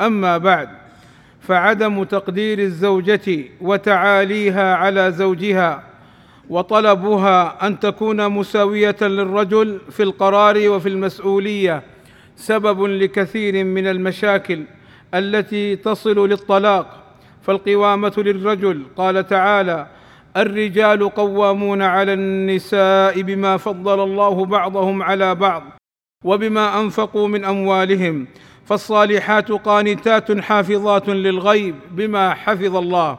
أما بعد، فعدم تقدير الزوجة وتعاليها على زوجها وطلبها أن تكون مساوية للرجل في القرار وفي المسؤولية سبب لكثير من المشاكل التي تصل للطلاق. فالقوامة للرجل، قال تعالى: الرجال قوامون على النساء بما فضل الله بعضهم على بعض وبما أنفقوا من أموالهم، فالصالحات قانتات حافظات للغيب بما حفظ الله.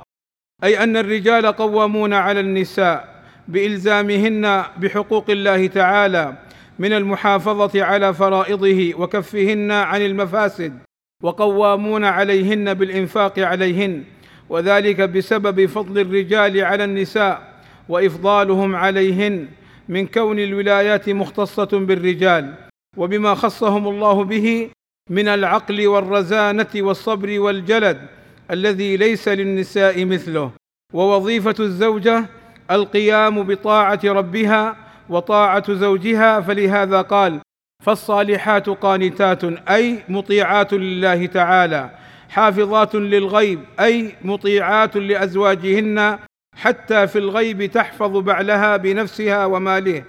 أي أن الرجال قوامون على النساء بإلزامهن بحقوق الله تعالى من المحافظة على فرائضه وكفهن عن المفاسد، وقوامون عليهن بالإنفاق عليهن، وذلك بسبب فضل الرجال على النساء وإفضالهم عليهن، من كون الولايات مختصة بالرجال وبما خصهم الله به من العقل والرزانة والصبر والجلد الذي ليس للنساء مثله. ووظيفة الزوجة القيام بطاعة ربها وطاعة زوجها، فلهذا قال: فالصالحات قانتات، أي مطيعات لله تعالى، حافظات للغيب، أي مطيعات لأزواجهن حتى في الغيب، تحفظ بعلها بنفسها وماله،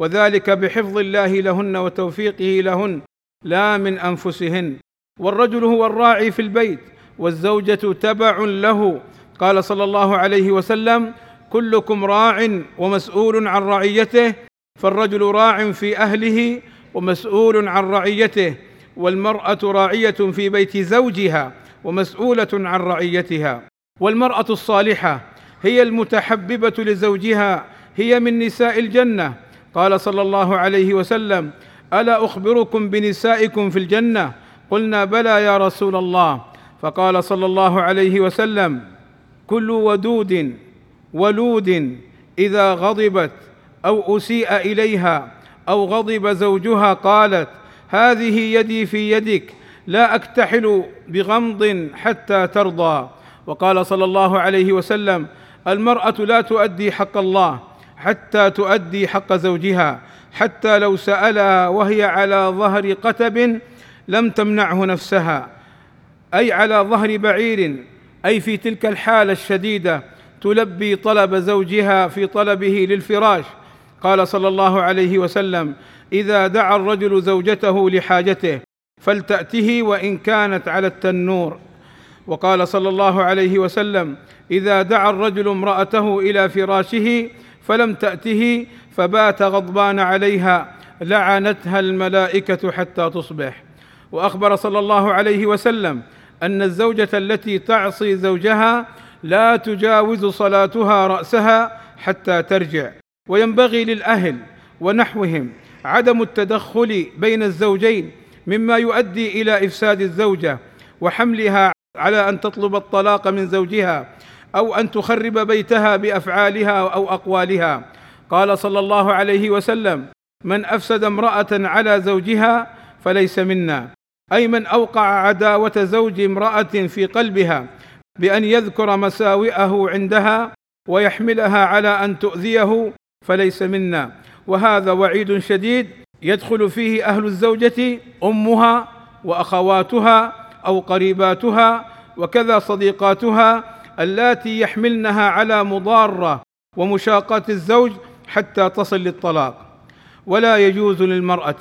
وذلك بحفظ الله لهن وتوفيقه لهن لا من أنفسهن. والرجل هو الراعي في البيت، والزوجة تبع له. قال صلى الله عليه وسلم: كلكم راع ومسؤول عن رعيته، فالرجل راع في أهله ومسؤول عن رعيته، والمرأة راعية في بيت زوجها ومسؤولة عن رعيتها. والمرأة الصالحة هي المتحببة لزوجها، هي من نساء الجنة. قال صلى الله عليه وسلم: ألا أخبركم بنسائكم في الجنة؟ قلنا: بلى يا رسول الله. فقال صلى الله عليه وسلم: كل ودود ولود إذا غضبت أو أسيء إليها أو غضب زوجها قالت: هذه يدي في يدك، لا أكتحل بغمض حتى ترضى. وقال صلى الله عليه وسلم: المرأة لا تؤدي حق الله حتى تؤدي حق زوجها، حتى لو سألها وهي على ظهر قتب لم تمنعه نفسها، أي على ظهر بعير، أي في تلك الحالة الشديدة تلبي طلب زوجها في طلبه للفراش. قال صلى الله عليه وسلم: إذا دعا الرجل زوجته لحاجته فلتأته وإن كانت على التنور. وقال صلى الله عليه وسلم: إذا دعا الرجل امرأته إلى فراشه فلم تأته فبات غضبان عليها لعنتها الملائكة حتى تصبح. وأخبر صلى الله عليه وسلم أن الزوجة التي تعصي زوجها لا تجاوز صلاتها رأسها حتى ترجع. وينبغي للأهل ونحوهم عدم التدخل بين الزوجين مما يؤدي إلى إفساد الزوجة وحملها على أن تطلب الطلاق من زوجها أو أن تخرب بيتها بأفعالها أو أقوالها. قال صلى الله عليه وسلم: من أفسد امرأة على زوجها فليس منا، أي من أوقع عداوة زوج امرأة في قلبها بأن يذكر مساوئه عندها ويحملها على أن تؤذيه فليس منا. وهذا وعيد شديد يدخل فيه أهل الزوجة، أمها وأخواتها أو قريباتها، وكذا صديقاتها اللاتي يحملنها على مضارة ومشاقة الزوج حتى تصل للطلاق. ولا يجوز للمرأة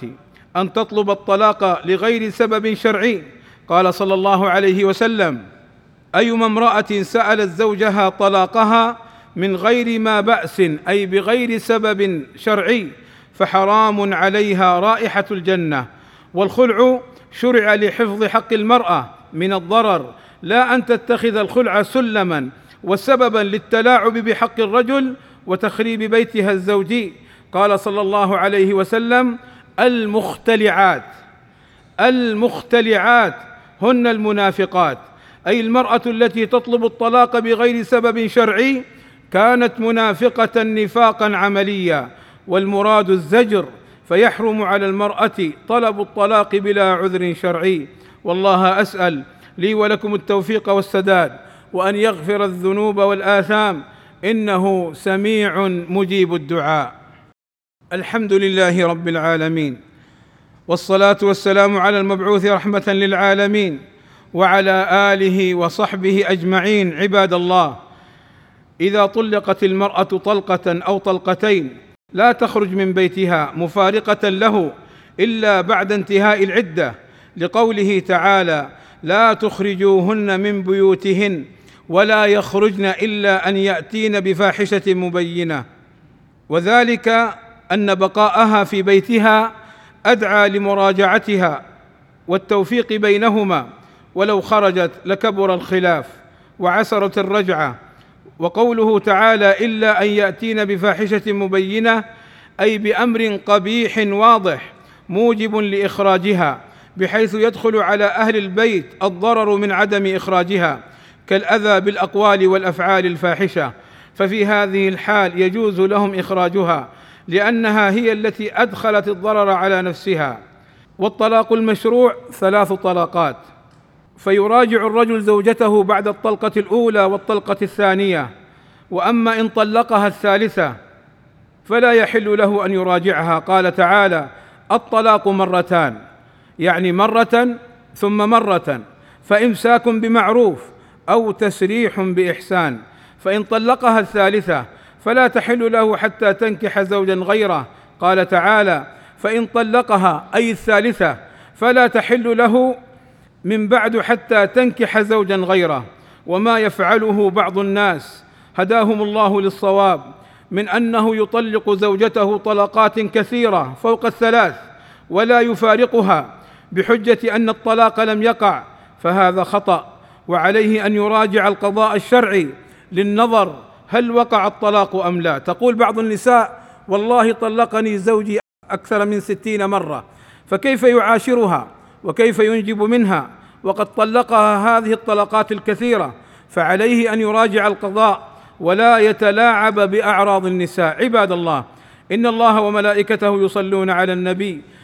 أن تطلب الطلاق لغير سبب شرعي. قال صلى الله عليه وسلم: أيما امرأة سألت زوجها طلاقها من غير ما بأس، أي بغير سبب شرعي، فحرام عليها رائحة الجنة. والخلع شرع لحفظ حق المرأة من الضرر، لا أن تتخذ الخلع سلما وسببا للتلاعب بحق الرجل وتخريب بيتها الزوجي. قال صلى الله عليه وسلم: المختلعات هن المنافقات، أي المرأة التي تطلب الطلاق بغير سبب شرعي كانت منافقة نفاقا عمليا، والمراد الزجر، فيحرم على المرأة طلب الطلاق بلا عذر شرعي. والله أسأل لي ولكم التوفيق والسداد، وأن يغفر الذنوب والآثام، إنه سميع مجيب الدعاء. الحمد لله رب العالمين، والصلاة والسلام على المبعوث رحمة للعالمين، وعلى آله وصحبه أجمعين. عباد الله، إذا طلقت المرأة طلقة أو طلقتين لا تخرج من بيتها مفارقة له إلا بعد انتهاء العدة، لقوله تعالى: لا تخرجوهن من بيوتهن ولا يخرجن إلا أن يأتين بفاحشة مبينة، وذلك أن بقاءها في بيتها أدعى لمراجعتها والتوفيق بينهما، ولو خرجت لكبر الخلاف وعسرت الرجعة. وقوله تعالى: إلا أن يأتين بفاحشة مبينة، أي بأمر قبيح واضح موجب لإخراجها، بحيث يدخل على أهل البيت الضرر من عدم إخراجها كالأذى بالأقوال والأفعال الفاحشة، ففي هذه الحال يجوز لهم إخراجها، لأنها هي التي أدخلت الضرر على نفسها. والطلاق المشروع 3 طلاقات، فيراجع الرجل زوجته بعد الطلقة الأولى والطلقة الثانية، وأما إن طلقها الثالثة فلا يحل له أن يراجعها. قال تعالى: الطلاق مرتان، يعني مرة ثم مرة، فإمساك بمعروف أو تسريح بإحسان. فإن طلقها الثالثة فلا تحل له حتى تنكح زوجا غيره. قال تعالى: فإن طلقها، أي الثالثة، فلا تحل له من بعد حتى تنكح زوجا غيره. وما يفعله بعض الناس هداهم الله للصواب من أنه يطلق زوجته طلقات كثيرة فوق 3 ولا يفارقها بحجة أن الطلاق لم يقع، فهذا خطأ، وعليه أن يراجع القضاء الشرعي للنظر هل وقع الطلاق أم لا. تقول بعض النساء: والله طلقني زوجي أكثر من 60 مرة، فكيف يعاشرها وكيف ينجب منها وقد طلقها هذه الطلقات الكثيرة؟ فعليه أن يراجع القضاء ولا يتلاعب بأعراض النساء. عباد الله، إن الله وملائكته يصلون على النبي،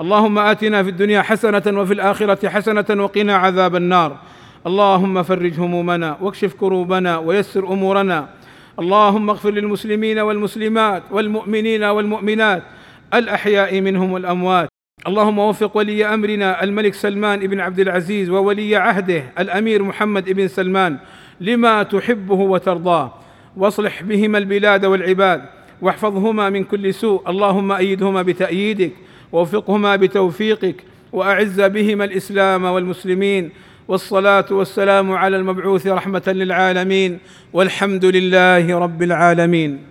اللهم آتنا في الدنيا حسنة وفي الآخرة حسنة وقنا عذاب النار. اللهم فرج همومنا واكشف كروبنا ويسر أمورنا. اللهم اغفر للمسلمين والمسلمات والمؤمنين والمؤمنات، الأحياء منهم والأموات. اللهم وفق ولي أمرنا الملك سلمان بن عبد العزيز، وولي عهده الأمير محمد بن سلمان، لما تحبه وترضاه، واصلح بهما البلاد والعباد، واحفظهما من كل سوء. اللهم أيدهما بتأييدك، ووفقهما بتوفيقك، وأعز بهما الإسلام والمسلمين. والصلاة والسلام على المبعوث رحمة للعالمين، والحمد لله رب العالمين.